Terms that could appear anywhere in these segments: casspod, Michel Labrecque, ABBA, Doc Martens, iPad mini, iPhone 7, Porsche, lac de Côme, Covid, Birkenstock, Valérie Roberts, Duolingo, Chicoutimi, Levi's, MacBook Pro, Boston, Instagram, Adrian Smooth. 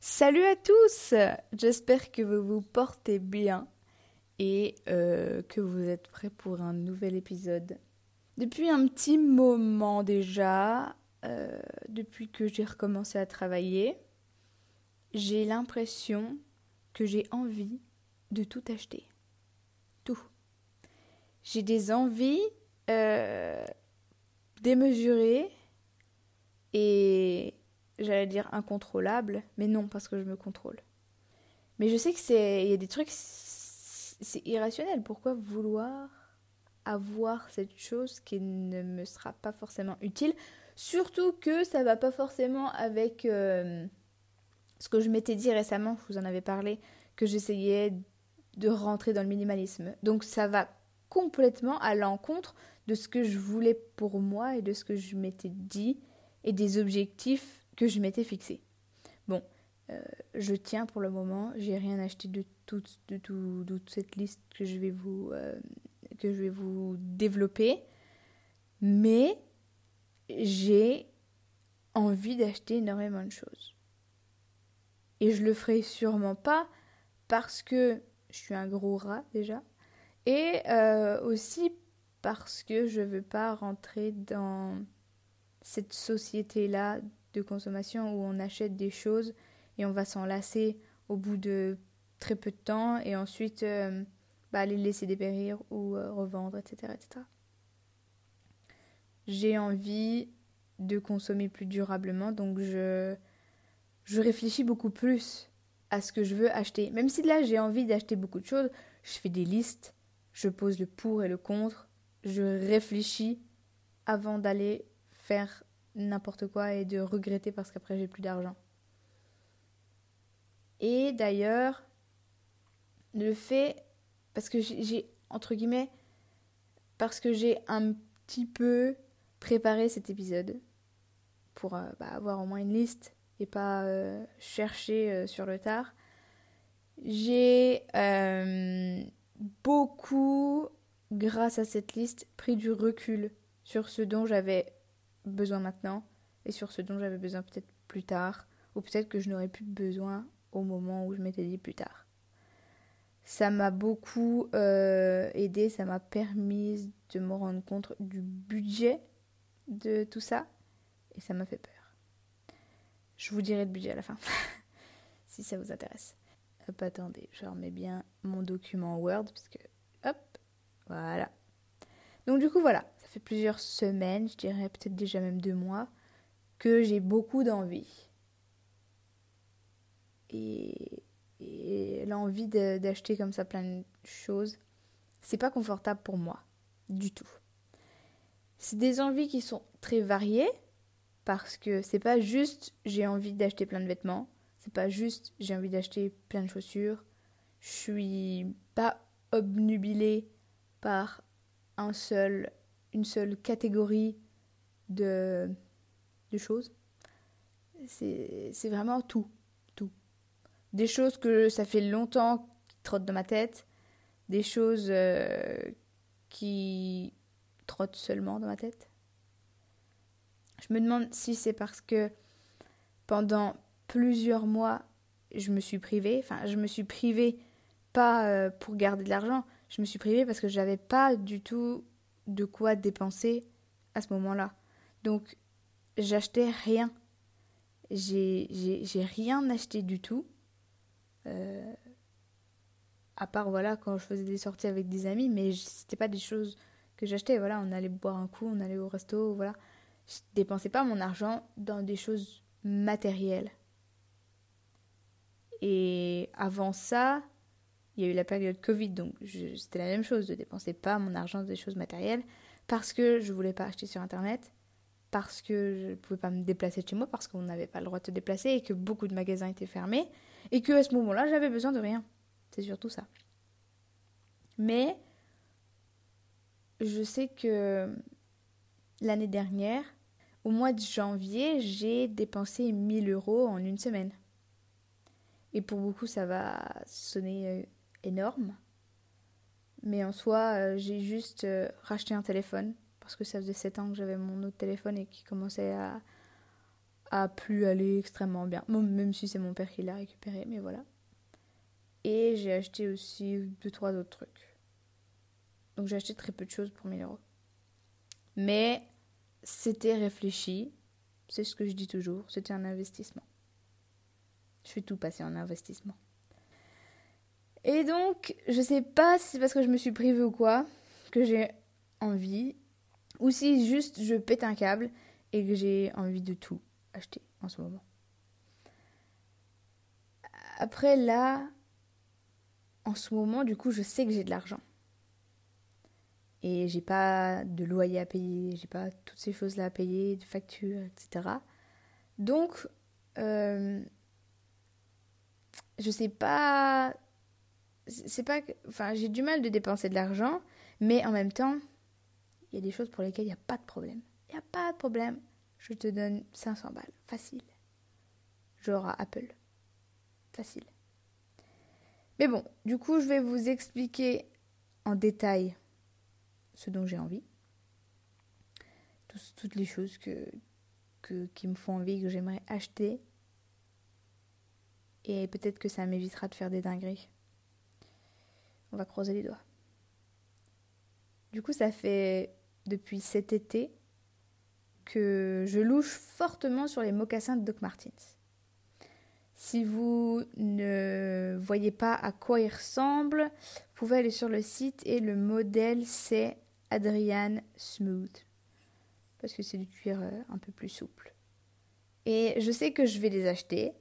Salut à tous, j'espère que vous vous portez bien et que vous êtes prêts pour un nouvel épisode. Depuis un petit moment déjà, depuis que j'ai recommencé à travailler, j'ai l'impression que j'ai envie de tout acheter. Tout. J'ai des envies démesurées et j'allais dire incontrôlables, mais non, parce que je me contrôle. Mais je sais que il y a des trucs, c'est irrationnel. Pourquoi vouloir avoir cette chose qui ne me sera pas forcément utile, surtout que ça va pas forcément avec ce que je m'étais dit récemment, je vous en avais parlé, que j'essayais de rentrer dans le minimalisme. Donc ça va complètement à l'encontre de ce que je voulais pour moi et de ce que je m'étais dit et des objectifs que je m'étais fixés. Bon, je tiens pour le moment, j'ai rien acheté de toute cette liste que je vais vous développer, mais j'ai envie d'acheter énormément de choses. Et je le ferai sûrement pas parce que je suis un gros rat déjà et aussi parce que je veux pas rentrer dans cette société-là de consommation où on achète des choses et on va s'en lasser au bout de très peu de temps et ensuite les laisser dépérir ou revendre, etc. J'ai envie de consommer plus durablement, donc je réfléchis beaucoup plus à ce que je veux acheter. Même si là, j'ai envie d'acheter beaucoup de choses, je fais des listes, je pose le pour et le contre, je réfléchis avant d'aller faire n'importe quoi et de regretter parce qu'après, j'ai plus d'argent. Et d'ailleurs, le fait... Parce que j'ai un petit peu préparé cet épisode pour avoir au moins une liste et pas chercher sur le tard. J'ai beaucoup, grâce à cette liste, pris du recul sur ce dont j'avais besoin maintenant et sur ce dont j'avais besoin peut-être plus tard, ou peut-être que je n'aurais plus besoin au moment où je m'étais dit plus tard. Ça m'a beaucoup aidée, ça m'a permis de me rendre compte du budget de tout ça et ça m'a fait peur. Je vous dirai le budget à la fin, si ça vous intéresse. Hop, attendez, je remets bien mon document Word parce que, hop, voilà. Donc du coup, voilà, ça fait plusieurs semaines, je dirais peut-être déjà même 2 mois, que j'ai beaucoup d'envie. Et l'envie d'acheter comme ça plein de choses, c'est pas confortable pour moi, du tout. C'est des envies qui sont très variées, parce que c'est pas juste j'ai envie d'acheter plein de vêtements, c'est pas juste j'ai envie d'acheter plein de chaussures, je suis pas obnubilée par une seule catégorie de choses, c'est vraiment tout. Des choses que ça fait longtemps qui trottent dans ma tête, des choses qui trottent seulement dans ma tête. Je me demande si c'est parce que pendant plusieurs mois, je me suis privée pas pour garder de l'argent, je me suis privée parce que j'avais pas du tout de quoi dépenser à ce moment-là. Donc, j'achetais rien. J'ai rien acheté du tout. À part voilà quand je faisais des sorties avec des amis, mais c'était pas des choses que j'achetais. Voilà, on allait boire un coup, on allait au resto, voilà. Je dépensais pas mon argent dans des choses matérielles. Et avant ça, il y a eu la période Covid, donc c'était la même chose. Je dépensais pas mon argent dans des choses matérielles parce que je voulais pas acheter sur internet, parce que je pouvais pas me déplacer de chez moi, parce qu'on n'avait pas le droit de se déplacer et que beaucoup de magasins étaient fermés. Et qu'à ce moment-là, j'avais besoin de rien. C'est surtout ça. Mais je sais que l'année dernière, au mois de janvier, j'ai dépensé 1 000 euros en une semaine. Et pour beaucoup, ça va sonner énorme. Mais en soi, j'ai juste racheté un téléphone parce que ça faisait 7 ans que j'avais mon autre téléphone et qui commençait à plus aller extrêmement bien. Bon, même si c'est mon père qui l'a récupéré, mais voilà. Et j'ai acheté aussi 2-3 autres trucs. Donc j'ai acheté très peu de choses pour 1000 €. Mais c'était réfléchi, c'est ce que je dis toujours, c'était un investissement. Je fais tout passer en investissement. Et donc, je sais pas si c'est parce que je me suis privée ou quoi, que j'ai envie, ou si juste je pète un câble et que j'ai envie de tout acheter en ce moment. Après là, en ce moment, du coup, je sais que j'ai de l'argent. Et j'ai pas de loyer à payer, j'ai pas toutes ces choses-là à payer, des factures, etc. Donc, je sais pas... C'est pas que... Enfin, j'ai du mal de dépenser de l'argent, mais en même temps, il y a des choses pour lesquelles il n'y a pas de problème. Il n'y a pas de problème. Je te donne 500 balles. Facile. Genre à Apple. Facile. Mais bon, du coup, je vais vous expliquer en détail ce dont j'ai envie. Toutes les choses qui me font envie, que j'aimerais acheter. Et peut-être que ça m'évitera de faire des dingueries. On va croiser les doigts. Du coup, ça fait depuis cet été que je louche fortement sur les mocassins de Doc Martens. Si vous ne voyez pas à quoi ils ressemblent, vous pouvez aller sur le site et le modèle c'est Adrian Smooth. Parce que c'est du cuir un peu plus souple. Et je sais que je vais les acheter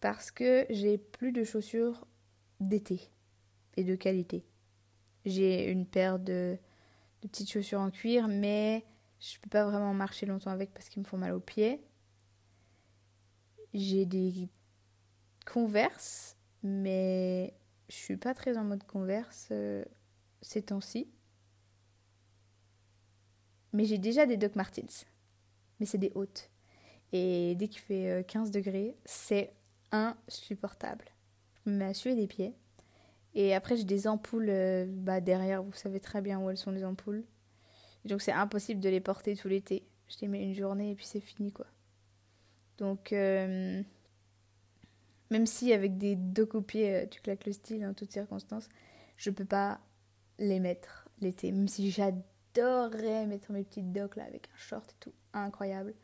parce que j'ai plus de chaussures d'été. Et de qualité. J'ai une paire de petites chaussures en cuir, mais je peux pas vraiment marcher longtemps avec parce qu'ils me font mal aux pieds. J'ai des Converse, mais je suis pas très en mode Converse ces temps-ci. Mais j'ai déjà des Doc Martens, mais c'est des hautes. Et dès qu'il fait 15 degrés, c'est insupportable. Je me mets à suer des pieds. Et après, j'ai des ampoules derrière. Vous savez très bien où elles sont, les ampoules. Donc, c'est impossible de les porter tout l'été. Je les mets une journée et puis c'est fini, quoi. Donc, même si avec des deux copiers, tu claques le style en toutes circonstances, je peux pas les mettre l'été. Même si j'adorerais mettre mes petites docks là, avec un short et tout. Incroyable.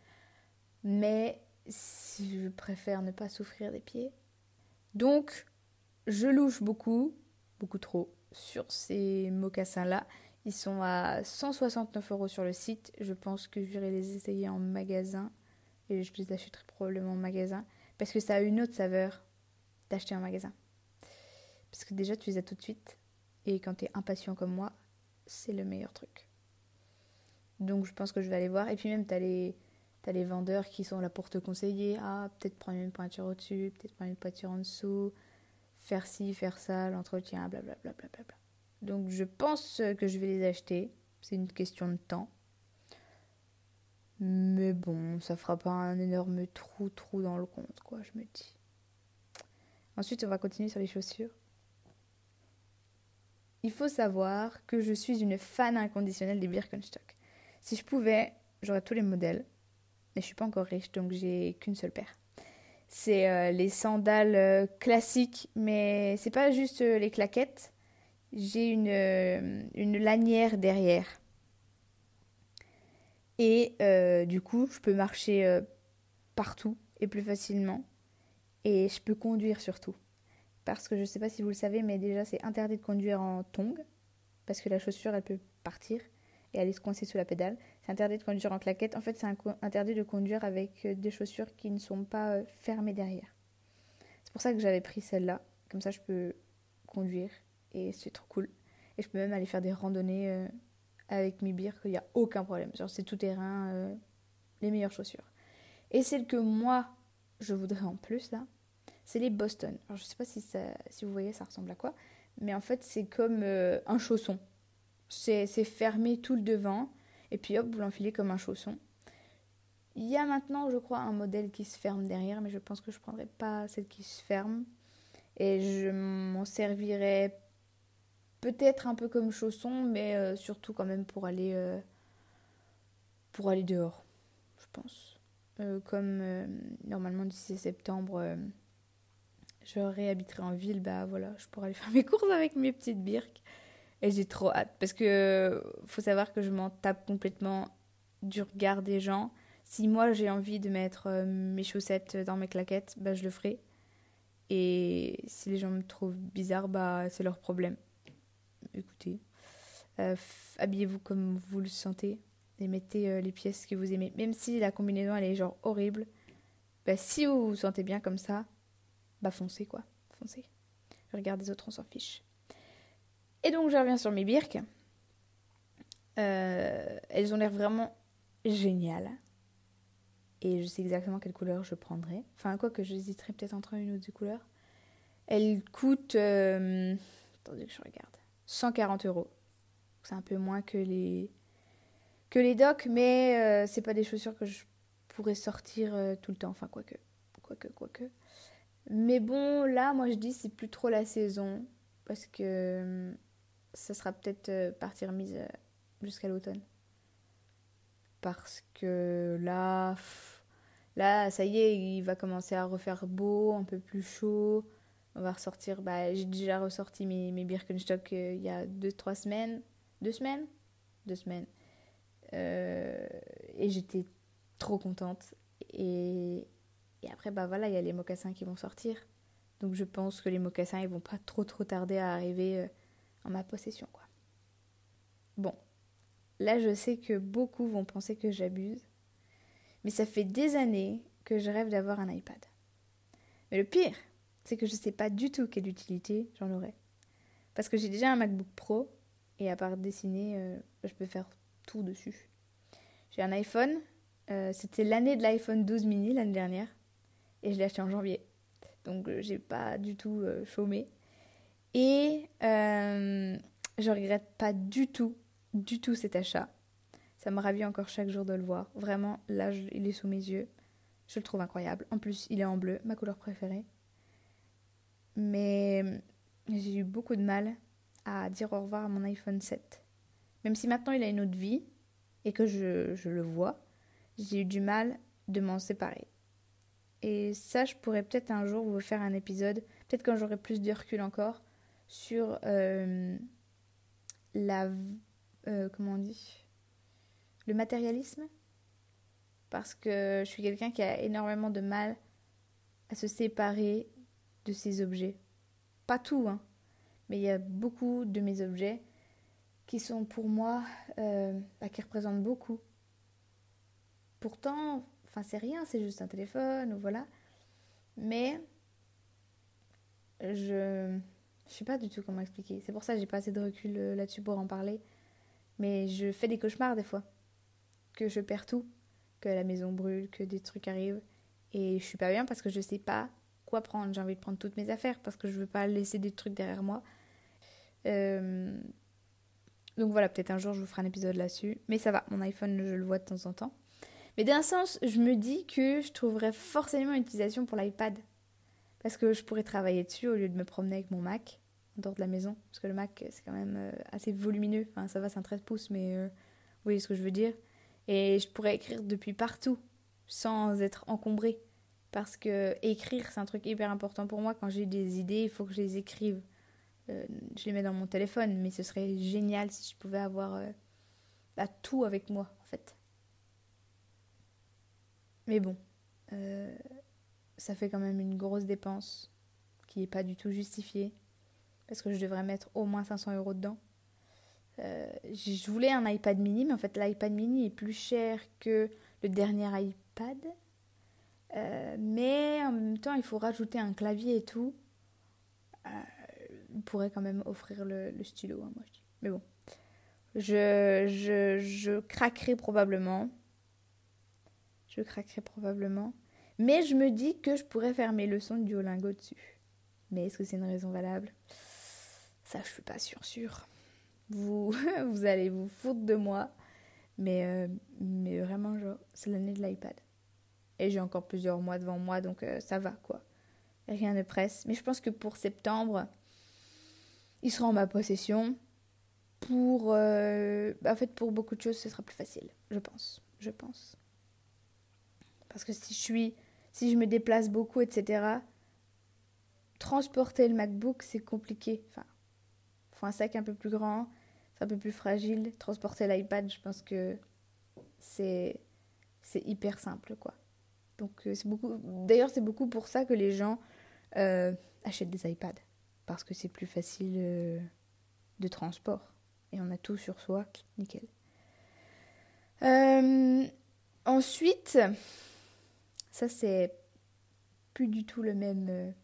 Mais je préfère ne pas souffrir des pieds. Donc... Je louche beaucoup trop, sur ces mocassins-là. Ils sont à 169 € sur le site. Je pense que j'irai les essayer en magasin. Et je les achèterai probablement en magasin. Parce que ça a une autre saveur d'acheter en magasin. Parce que déjà, tu les as tout de suite. Et quand t'es impatient comme moi, c'est le meilleur truc. Donc, je pense que je vais aller voir. Et puis même, t'as les vendeurs qui sont là pour te conseiller. Ah, peut-être prendre une pointure au-dessus, peut-être prendre une pointure en dessous... Faire ci, faire ça, l'entretien, blablabla. Donc je pense que je vais les acheter. C'est une question de temps. Mais bon, ça fera pas un énorme trou dans le compte, quoi, je me dis. Ensuite, on va continuer sur les chaussures. Il faut savoir que je suis une fan inconditionnelle des Birkenstock. Si je pouvais, j'aurais tous les modèles. Mais je suis pas encore riche, donc j'ai qu'une seule paire. C'est les sandales classiques, mais c'est pas juste les claquettes. J'ai une lanière derrière. Et du coup, je peux marcher partout et plus facilement. Et je peux conduire surtout. Parce que je sais pas si vous le savez, mais déjà, c'est interdit de conduire en tongs. Parce que la chaussure, elle peut partir et aller se coincer sous la pédale. C'est interdit de conduire en claquettes. En fait, c'est interdit de conduire avec des chaussures qui ne sont pas fermées derrière. C'est pour ça que j'avais pris celle-là. Comme ça, je peux conduire et c'est trop cool. Et je peux même aller faire des randonnées avec mes birks. Il n'y a aucun problème. Genre, c'est tout terrain, les meilleures chaussures. Et celle que moi, je voudrais en plus, là, c'est les Boston. Alors, je ne sais pas si vous voyez, ça ressemble à quoi. Mais en fait, c'est comme un chausson. C'est fermé tout le devant. Et puis hop, vous l'enfilez comme un chausson. Il y a maintenant, je crois, un modèle qui se ferme derrière, mais je pense que je ne prendrai pas celle qui se ferme. Et je m'en servirai peut-être un peu comme chausson, mais surtout quand même pour aller pour aller dehors, je pense. Comme normalement d'ici septembre, je réhabiterai en ville, bah voilà, je pourrai aller faire mes courses avec mes petites birques. Et j'ai trop hâte, parce que faut savoir que je m'en tape complètement du regard des gens. Si moi j'ai envie de mettre mes chaussettes dans mes claquettes, bah je le ferai. Et si les gens me trouvent bizarre, bah c'est leur problème. Écoutez, habillez-vous comme vous le sentez et mettez les pièces que vous aimez. Même si la combinaison elle est genre horrible, bah si vous vous sentez bien comme ça, bah foncez quoi, foncez. Le regard des autres, on s'en fiche. Et donc je reviens sur mes birks. Elles ont l'air vraiment géniales. Et je sais exactement quelle couleur je prendrai. Enfin, quoique j'hésiterai peut-être entre une ou deux couleurs. Elles coûtent... attendez que je regarde. 140 €. C'est un peu moins que les Docs, mais c'est pas des chaussures que je pourrais sortir tout le temps. Enfin, quoique. Mais bon, là, moi je dis c'est plus trop la saison. Parce que ça sera peut-être partie remise jusqu'à l'automne. Parce que là, ça y est, il va commencer à refaire beau, un peu plus chaud. On va ressortir, bah, j'ai déjà ressorti mes Birkenstock il y a 2-3 semaines. 2 semaines ? 2 semaines. Et j'étais trop contente. Et après, bah voilà, il y a les mocassins qui vont sortir. Donc je pense que les mocassins, ils vont pas trop tarder à arriver en ma possession, quoi. Bon. Là, je sais que beaucoup vont penser que j'abuse, mais ça fait des années que je rêve d'avoir un iPad. Mais le pire, c'est que je ne sais pas du tout quelle utilité j'en aurai. Parce que j'ai déjà un MacBook Pro, et à part dessiner, je peux faire tout dessus. J'ai un iPhone, c'était l'année de l'iPhone 12 mini, l'année dernière, et je l'ai acheté en janvier. Donc, je n'ai pas du tout chômé. Et je regrette pas du tout cet achat. Ça me ravit encore chaque jour de le voir. Vraiment, là, il est sous mes yeux. Je le trouve incroyable. En plus, il est en bleu, ma couleur préférée. Mais j'ai eu beaucoup de mal à dire au revoir à mon iPhone 7. Même si maintenant, il a une autre vie et que je le vois, j'ai eu du mal de m'en séparer. Et ça, je pourrais peut-être un jour vous faire un épisode, peut-être quand j'aurai plus de recul encore, sur le matérialisme, parce que je suis quelqu'un qui a énormément de mal à se séparer de ses objets. Pas tout, hein, mais il y a beaucoup de mes objets qui sont pour moi, qui représentent beaucoup. Pourtant, c'est rien, c'est juste un téléphone, ou voilà. Mais je sais pas du tout comment expliquer. C'est pour ça que j'ai pas assez de recul là-dessus pour en parler. Mais je fais des cauchemars des fois, que je perds tout, que la maison brûle, que des trucs arrivent, et je suis pas bien parce que je sais pas quoi prendre. J'ai envie de prendre toutes mes affaires parce que je veux pas laisser des trucs derrière moi. Donc voilà, peut-être un jour je vous ferai un épisode là-dessus, mais ça va, mon iPhone je le vois de temps en temps. Mais d'un sens, je me dis que je trouverais forcément une utilisation pour l'iPad, parce que je pourrais travailler dessus au lieu de me promener avec mon Mac en dehors de la maison, parce que le Mac, c'est quand même assez volumineux. Enfin, ça va, c'est un 13 pouces, mais vous voyez ce que je veux dire. Et je pourrais écrire depuis partout, sans être encombrée. Parce que écrire, c'est un truc hyper important pour moi. Quand j'ai des idées, il faut que je les écrive. Je les mets dans mon téléphone, mais ce serait génial si je pouvais avoir tout avec moi, en fait. Mais bon, ça fait quand même une grosse dépense qui n'est pas du tout justifiée. Parce que je devrais mettre au moins 500 € dedans. Je voulais un iPad mini, mais en fait l'iPad mini est plus cher que le dernier iPad. Mais en même temps, il faut rajouter un clavier et tout. On pourrait quand même offrir le stylo, hein, moi je dis. Mais bon, je craquerai probablement. Mais je me dis que je pourrais faire mes leçons de Duolingo dessus. Mais est-ce que c'est une raison valable ? Ça, je suis pas sûre. Vous allez vous foutre de moi. Mais vraiment, genre, c'est l'année de l'iPad. Et j'ai encore plusieurs mois devant moi, donc ça va, quoi. Rien ne presse. Mais je pense que pour septembre, il sera en ma possession. pour en fait pour beaucoup de choses ce sera plus facile, je pense, parce que si je me déplace beaucoup, etc., transporter le MacBook c'est compliqué, faut un sac un peu plus grand, c'est un peu plus fragile. Transporter l'iPad, je pense que c'est hyper simple, quoi. Donc c'est beaucoup, d'ailleurs c'est beaucoup pour ça que les gens achètent des iPads, parce que c'est plus facile de transport et on a tout sur soi, nickel. Ensuite, ça c'est plus du tout le même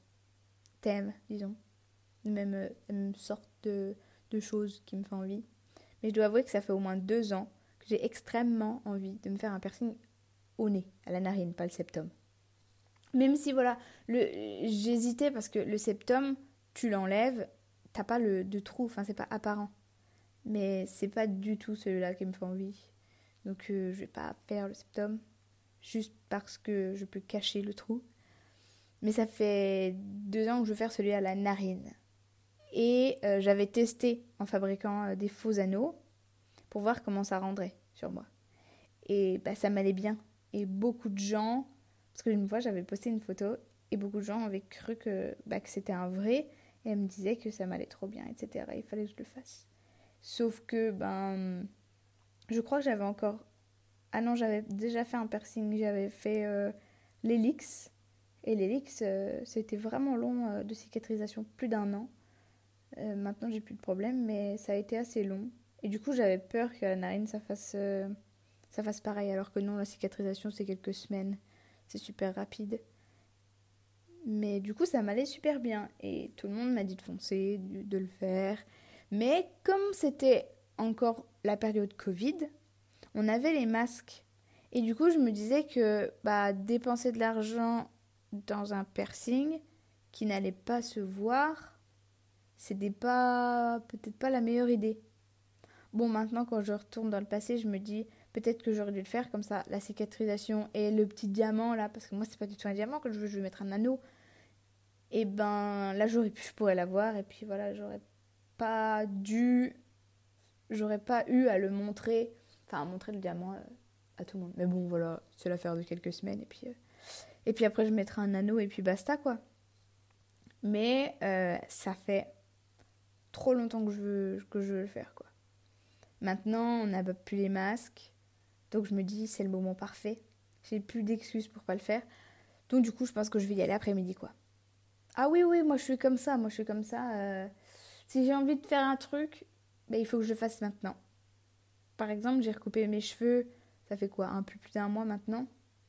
thème, disons, même sorte de choses qui me fait envie, mais je dois avouer que ça fait au moins 2 ans que j'ai extrêmement envie de me faire un piercing au nez, à la narine, pas le septum. Même si voilà, j'hésitais parce que le septum, tu l'enlèves, t'as pas de trou, enfin c'est pas apparent. Mais c'est pas du tout celui-là qui me fait envie. Donc je vais pas faire le septum, juste parce que je peux cacher le trou. Mais ça fait 2 ans que je veux faire celui à la narine. Et j'avais testé en fabriquant des faux anneaux pour voir comment ça rendrait sur moi. Et bah, ça m'allait bien. Et beaucoup de gens, parce qu'une fois j'avais posté une photo et beaucoup de gens avaient cru que c'était un vrai et elles me disaient que ça m'allait trop bien, etc. Il fallait que je le fasse. Sauf que je crois que j'avais encore... Ah non, j'avais déjà fait un piercing, j'avais fait l'hélix. Et l'hélix, c'était vraiment long de cicatrisation, plus d'1 an. Maintenant j'ai plus de problème, mais ça a été assez long. Et du coup j'avais peur que la narine ça fasse pareil, alors que non, la cicatrisation c'est quelques semaines, c'est super rapide. Mais du coup ça m'allait super bien et tout le monde m'a dit de foncer, de le faire. Mais comme c'était encore la période Covid, on avait les masques et du coup je me disais que dépenser de l'argent dans un piercing qui n'allait pas se voir, c'était peut-être pas la meilleure idée. Bon, maintenant quand je retourne dans le passé, je me dis peut-être que j'aurais dû le faire, comme ça la cicatrisation et le petit diamant là, parce que moi c'est pas du tout un diamant que je veux mettre un anneau, et là je pourrais l'avoir, et puis voilà, j'aurais pas eu à le montrer, enfin à montrer le diamant à tout le monde, mais bon voilà, c'est l'affaire de quelques semaines, et puis après je mettrai un anneau et puis basta, quoi. Mais ça fait trop longtemps que je veux le faire, quoi. Maintenant, on n'a plus les masques, donc je me dis c'est le moment parfait. J'ai plus d'excuses pour pas le faire, donc du coup je pense que je vais y aller après-midi, quoi. Ah oui, moi je suis comme ça. Si j'ai envie de faire un truc, il faut que je le fasse maintenant. Par exemple, j'ai recoupé mes cheveux, ça fait quoi, un peu plus d'1 mois maintenant,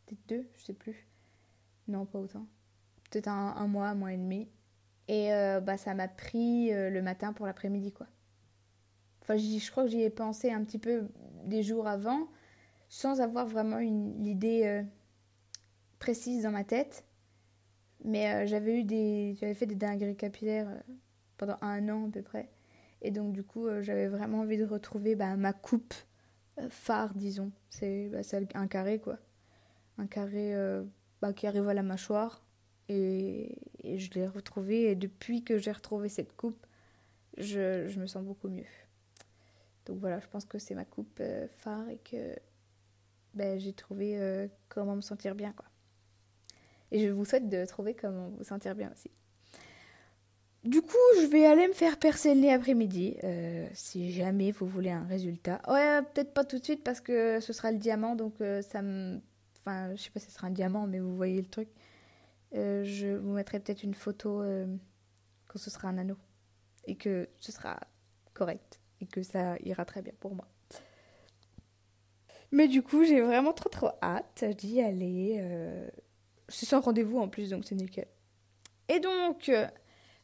peut-être 2, je sais plus. Non, pas autant, peut-être un mois et demi. Et ça m'a pris le matin pour l'après-midi, quoi. Enfin, je crois que j'y ai pensé un petit peu des jours avant, sans avoir vraiment l'idée précise dans ma tête. Mais j'avais fait des dingueries capillaires pendant 1 an à peu près. Et donc du coup, j'avais vraiment envie de retrouver ma coupe phare, disons. C'est un carré, quoi. Un carré qui arrive à la mâchoire. Et je l'ai retrouvé. Et depuis que j'ai retrouvé cette coupe, je me sens beaucoup mieux. Donc voilà, je pense que c'est ma coupe phare et que j'ai trouvé comment me sentir bien, quoi. Et je vous souhaite de trouver comment vous sentir bien aussi. Du coup, je vais aller me faire percer le nez après-midi, si jamais vous voulez un résultat. Ouais, peut-être pas tout de suite parce que ce sera le diamant, donc Enfin, je sais pas si ce sera un diamant, mais vous voyez le truc. Je vous mettrai peut-être une photo quand ce sera un anneau et que ce sera correct. Et que ça ira très bien pour moi. Mais du coup, j'ai vraiment trop trop hâte d'y aller. C'est sans rendez-vous en plus, donc c'est nickel. Et donc,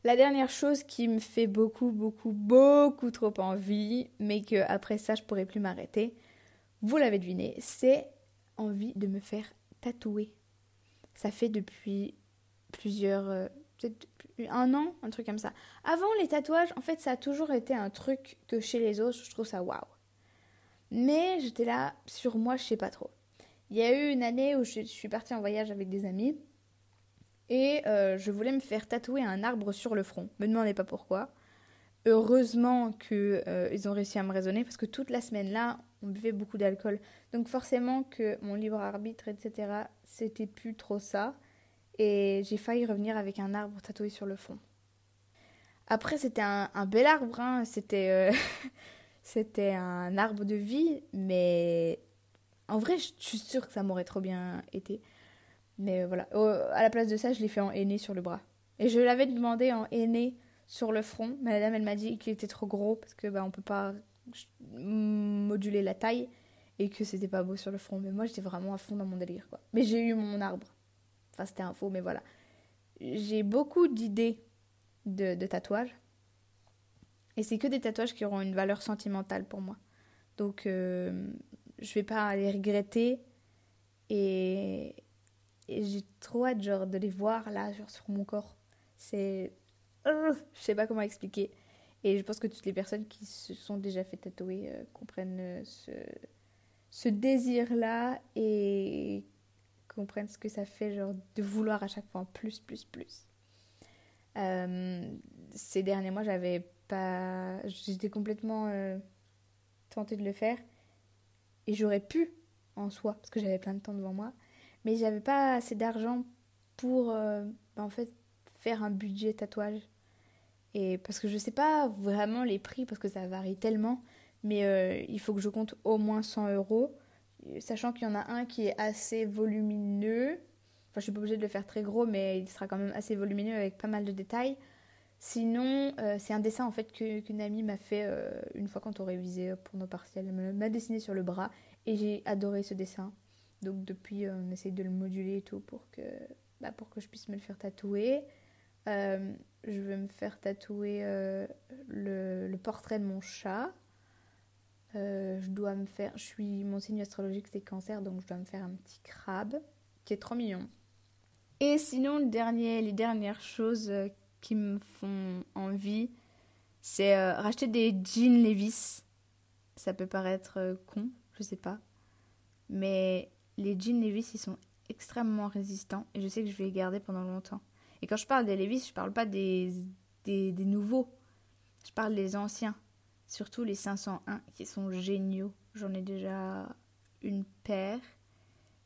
la dernière chose qui me fait beaucoup, beaucoup, beaucoup trop envie, mais que après ça, je pourrais plus m'arrêter, vous l'avez deviné, c'est envie de me faire tatouer. Ça fait depuis peut-être 1 an, un truc comme ça. Avant, les tatouages, en fait, ça a toujours été un truc que chez les autres, je trouve ça waouh. Mais j'étais là, sur moi, je sais pas trop. Il y a eu une année où je suis partie en voyage avec des amis et je voulais me faire tatouer un arbre sur le front. Me demandez pas pourquoi. heureusement qu'ils ont réussi à me raisonner, parce que toute la semaine là, on buvait beaucoup d'alcool. Donc forcément que mon libre arbitre, etc., c'était plus trop ça. Et j'ai failli revenir avec un arbre tatoué sur le front. Après, c'était un bel arbre, hein. C'était, c'était un arbre de vie, mais en vrai, je suis sûre que ça m'aurait trop bien été. Mais voilà, à la place de ça, je l'ai fait en henné sur le bras. Et je l'avais demandé en henné sur le front, mais la dame, elle m'a dit qu'il était trop gros parce que bah, on peut pas moduler la taille et que c'était pas beau sur le front. Mais moi, j'étais vraiment à fond dans mon délire, quoi. Mais j'ai eu mon arbre. Enfin, c'était un faux, mais voilà. J'ai beaucoup d'idées de tatouages. Et c'est que des tatouages qui auront une valeur sentimentale pour moi. Donc, je vais pas les regretter. Et j'ai trop hâte, genre, de les voir, là, genre, sur mon corps. C'est... je sais pas comment expliquer. Et je pense que toutes les personnes qui se sont déjà fait tatouer comprennent ce désir-là et comprennent ce que ça fait, genre, de vouloir à chaque fois plus. Ces derniers mois, j'étais complètement tentée de le faire. Et j'aurais pu, en soi, parce que j'avais plein de temps devant moi. Mais j'avais pas assez d'argent pour, en fait, faire un budget tatouage. Et parce que je sais pas vraiment les prix, parce que ça varie tellement. Mais il faut que je compte au moins 100 €. Sachant qu'il y en a un qui est assez volumineux. Enfin, je suis pas obligée de le faire très gros, mais il sera quand même assez volumineux avec pas mal de détails. Sinon, c'est un dessin en fait qu'une amie m'a fait une fois quand on révisait pour nos partiels. Elle m'a dessiné sur le bras et j'ai adoré ce dessin. Donc depuis, on essaye de le moduler et tout pour que je puisse me le faire tatouer. Je vais me faire tatouer le portrait de mon chat. Mon signe astrologique c'est Cancer, donc je dois me faire un petit crabe qui est trop mignon. Et sinon, les dernières choses qui me font envie, c'est racheter des jeans Levi's. Ça peut paraître con, je sais pas, mais les jeans Levi's, ils sont extrêmement résistants et je sais que je vais les garder pendant longtemps. Et quand je parle des Levi's, je parle pas des nouveaux. Je parle des anciens. Surtout les 501 qui sont géniaux. J'en ai déjà une paire.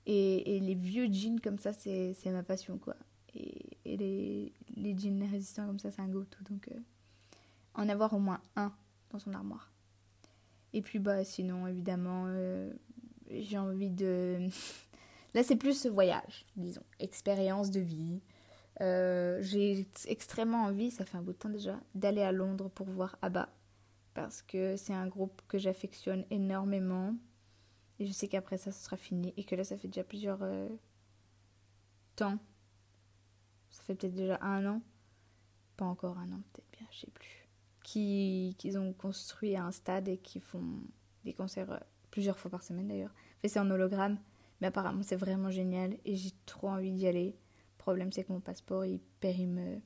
Et les vieux jeans comme ça, c'est ma passion, quoi. Et les jeans résistants comme ça, c'est un go-to. Donc, en avoir au moins un dans son armoire. Et puis, bah, sinon, évidemment... j'ai envie de... Là, c'est plus voyage, disons. Expérience de vie. J'ai extrêmement envie, ça fait un bout de temps déjà, d'aller à Londres pour voir ABBA. Parce que c'est un groupe que j'affectionne énormément. Et je sais qu'après ça, ce sera fini. Et que là, ça fait déjà plusieurs temps. Ça fait peut-être déjà 1 an. Pas encore 1 an, peut-être bien, je sais plus. Qu'ils ont construit un stade et qui font des concerts... plusieurs fois par semaine d'ailleurs. Enfin, c'est en hologramme, mais apparemment c'est vraiment génial et j'ai trop envie d'y aller. Le problème c'est que mon passeport il périme,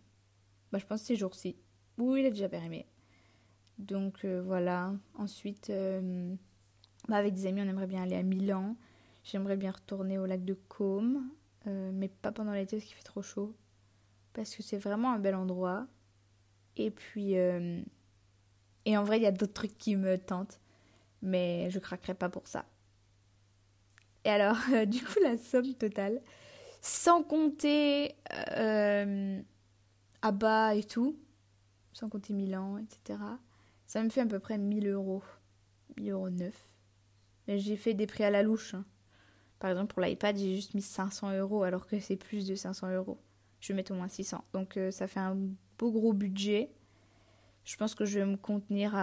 je pense ces jours-ci. Oui, il est déjà périmé. Donc voilà. Ensuite, avec des amis on aimerait bien aller à Milan. J'aimerais bien retourner au lac de Côme, mais pas pendant l'été parce qu'il fait trop chaud. Parce que c'est vraiment un bel endroit. Et puis, et en vrai il y a d'autres trucs qui me tentent. Mais je craquerai pas pour ça. Et alors, du coup, la somme totale, sans compter ABBA et tout, sans compter Milan, etc., ça me fait à peu près 1 000 €. 1 000 € 9. Mais j'ai fait des prix à la louche. Hein. Par exemple, pour l'iPad, j'ai juste mis 500 € alors que c'est plus de 500 €. Je vais mettre au moins 600. Donc, ça fait un beau gros budget. Je pense que je vais me contenir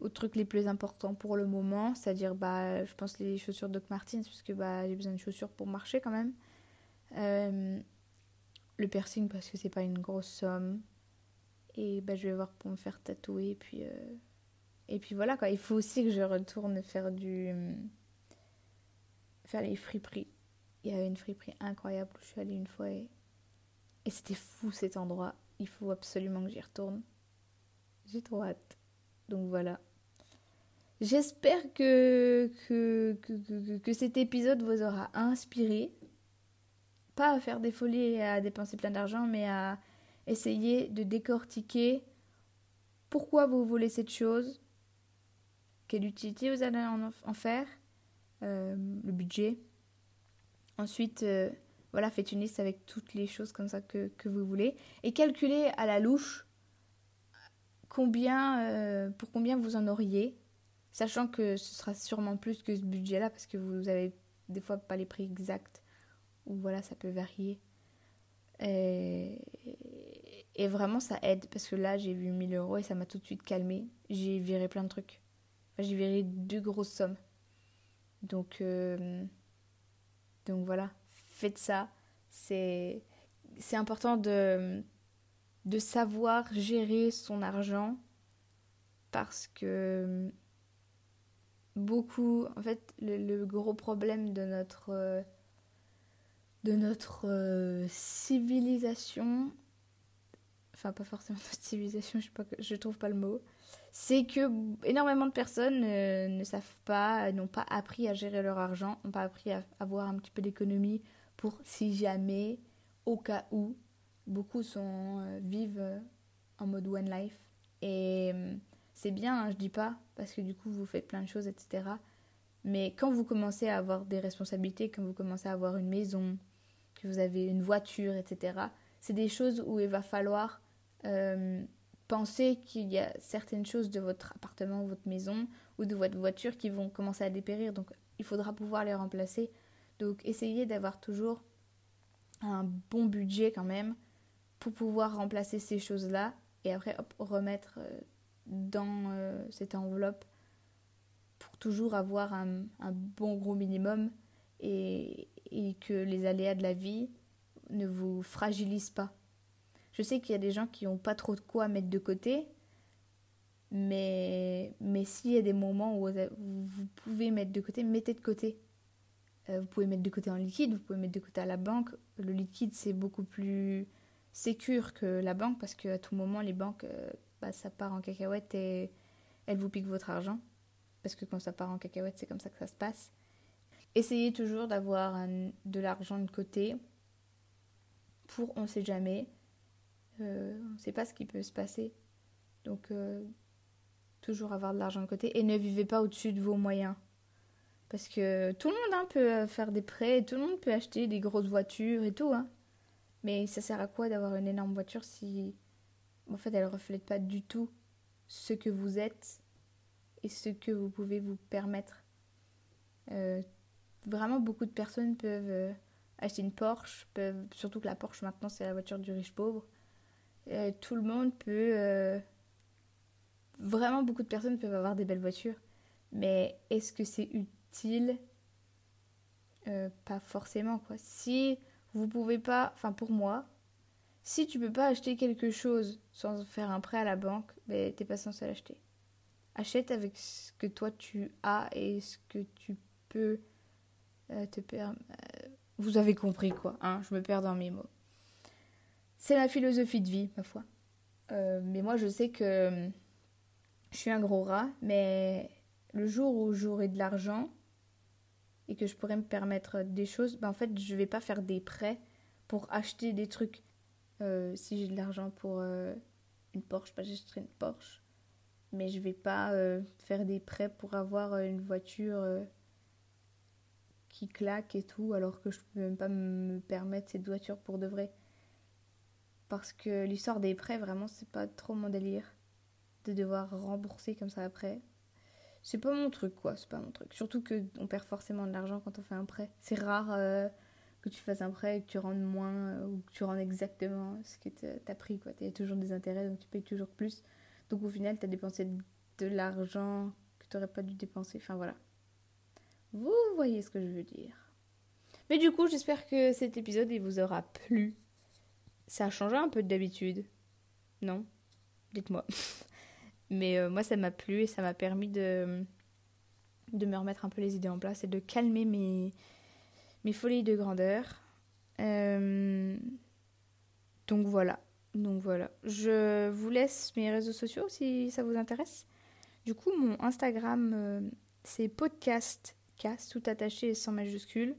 aux trucs les plus importants pour le moment, c'est-à-dire je pense les chaussures Doc Martens parce que j'ai besoin de chaussures pour marcher quand même, le piercing parce que c'est pas une grosse somme et je vais voir pour me faire tatouer et puis voilà quoi. Il faut aussi que je retourne faire les friperies. Il y avait une friperie incroyable où je suis allée une fois et c'était fou cet endroit. Il faut absolument que j'y retourne, j'ai trop hâte. Donc voilà. J'espère que cet épisode vous aura inspiré. Pas à faire des folies et à dépenser plein d'argent, mais à essayer de décortiquer pourquoi vous voulez cette chose, quelle utilité vous allez en faire, le budget. Ensuite, voilà, faites une liste avec toutes les choses comme ça que vous voulez et calculez à la louche pour combien vous en auriez, sachant que ce sera sûrement plus que ce budget-là parce que vous avez des fois pas les prix exacts ou voilà, ça peut varier. Et vraiment, ça aide parce que là, j'ai vu 1 000 € et ça m'a tout de suite calmée. J'ai viré plein de trucs. Enfin, j'ai viré 2 grosses sommes. Donc voilà, faites ça. C'est important de savoir gérer son argent parce que beaucoup, en fait, le gros problème de notre civilisation, enfin pas forcément notre civilisation, je trouve pas le mot, c'est que énormément de personnes ne savent pas, n'ont pas appris à gérer leur argent, n'ont pas appris à avoir un petit peu d'économie pour si jamais, au cas où. Beaucoup vivent en mode one life et c'est bien, hein, je dis pas, parce que du coup vous faites plein de choses, etc. Mais quand vous commencez à avoir des responsabilités, quand vous commencez à avoir une maison, que vous avez une voiture, etc., c'est des choses où il va falloir penser qu'il y a certaines choses de votre appartement, votre maison ou de votre voiture qui vont commencer à dépérir. Donc, il faudra pouvoir les remplacer. Donc, essayez d'avoir toujours un bon budget quand même pour pouvoir remplacer ces choses-là et après, hop, remettre dans cette enveloppe pour toujours avoir un bon gros minimum et que les aléas de la vie ne vous fragilisent pas. Je sais qu'il y a des gens qui n'ont pas trop de quoi mettre de côté, mais s'il y a des moments où vous pouvez mettre de côté, mettez de côté. Vous pouvez mettre de côté en liquide, vous pouvez mettre de côté à la banque. Le liquide, c'est beaucoup plus sécure que la banque parce qu'à tout moment, les banques, ça part en cacahuète et elles vous piquent votre argent. Parce que quand ça part en cacahuète, c'est comme ça que ça se passe. Essayez toujours d'avoir de l'argent de côté pour on ne sait jamais. On ne sait pas ce qui peut se passer. Donc, toujours avoir de l'argent de côté et ne vivez pas au-dessus de vos moyens. Parce que tout le monde peut faire des prêts, tout le monde peut acheter des grosses voitures et tout. Mais ça sert à quoi d'avoir une énorme voiture si en fait, elle ne reflète pas du tout ce que vous êtes et ce que vous pouvez vous permettre. Vraiment, beaucoup de personnes peuvent acheter une Porsche, surtout que la Porsche, maintenant, c'est la voiture du riche pauvre. Tout le monde peut... Vraiment, beaucoup de personnes peuvent avoir des belles voitures. Mais est-ce que c'est utile ? Pas forcément, quoi. Si vous pouvez pas... Enfin, pour moi, si tu peux pas acheter quelque chose sans faire un prêt à la banque, ben, t'es pas censé l'acheter. Achète avec ce que toi tu as et ce que tu peux te permettre. Vous avez compris quoi, hein, je me perds dans mes mots. C'est la philosophie de vie, ma foi. Mais moi je sais que je suis un gros rat, mais le jour où j'aurai de l'argent et que je pourrai me permettre des choses, en fait je vais pas faire des prêts pour acheter des trucs. Si j'ai de l'argent pour une Porsche, bah, j'achèterai une Porsche. Mais je vais pas faire des prêts pour avoir une voiture qui claque et tout, alors que je peux même pas me permettre cette voiture pour de vrai. Parce que l'histoire des prêts, vraiment, c'est pas trop mon délire de devoir rembourser comme ça après. C'est pas mon truc, quoi, c'est pas mon truc. Surtout qu'on perd forcément de l'argent quand on fait un prêt. C'est rare que tu fasses un prêt et que tu rendes moins ou que tu rendes exactement ce que t'as pris, quoi. Il y a toujours des intérêts, donc tu payes toujours plus. Donc au final, tu as dépensé de l'argent que tu n'aurais pas dû dépenser. Enfin voilà. Vous voyez ce que je veux dire. Mais du coup, j'espère que cet épisode il vous aura plu. Ça a changé un peu d'habitude. Non ? Dites-moi. Mais moi, ça m'a plu et ça m'a permis de me remettre un peu les idées en place et de calmer mes folies de grandeur. Donc voilà, je vous laisse mes réseaux sociaux si ça vous intéresse. Du coup, mon Instagram, c'est podcast, tout attaché et sans majuscule.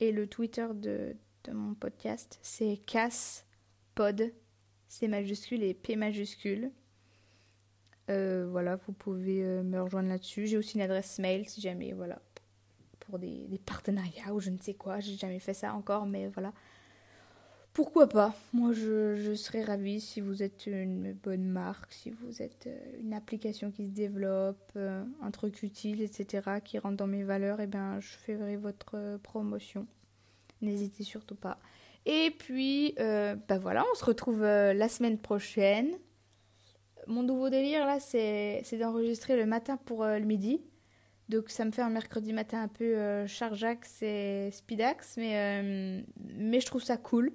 Et le Twitter de mon podcast, c'est casspod, c'est majuscule et p majuscule. Voilà, vous pouvez me rejoindre là-dessus. J'ai aussi une adresse mail si jamais, voilà, pour des partenariats ou je ne sais quoi. J'ai jamais fait ça encore, mais voilà. Pourquoi pas? Moi, je serais ravie si vous êtes une bonne marque, si vous êtes une application qui se développe, un truc utile, etc., qui rentre dans mes valeurs, et bien, je ferai votre promotion. N'hésitez surtout pas. Et puis, voilà, on se retrouve la semaine prochaine. Mon nouveau délire, là, c'est d'enregistrer le matin pour le midi. Donc ça me fait un mercredi matin un peu chargeax et speedax, mais je trouve ça cool.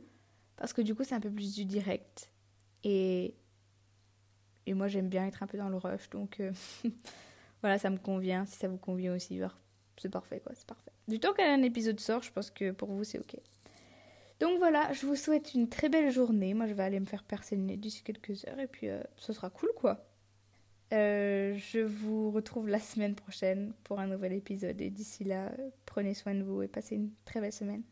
Parce que du coup, c'est un peu plus du direct. Et moi, j'aime bien être un peu dans le rush. Donc, voilà, ça me convient. Si ça vous convient aussi, c'est parfait, quoi. C'est parfait. Du temps qu'un épisode sort, je pense que pour vous, c'est OK. Donc, voilà, je vous souhaite une très belle journée. Moi, je vais aller me faire percer le nez d'ici quelques heures. Et puis, ce sera cool, quoi. Je vous retrouve la semaine prochaine pour un nouvel épisode. Et d'ici là, prenez soin de vous et passez une très belle semaine.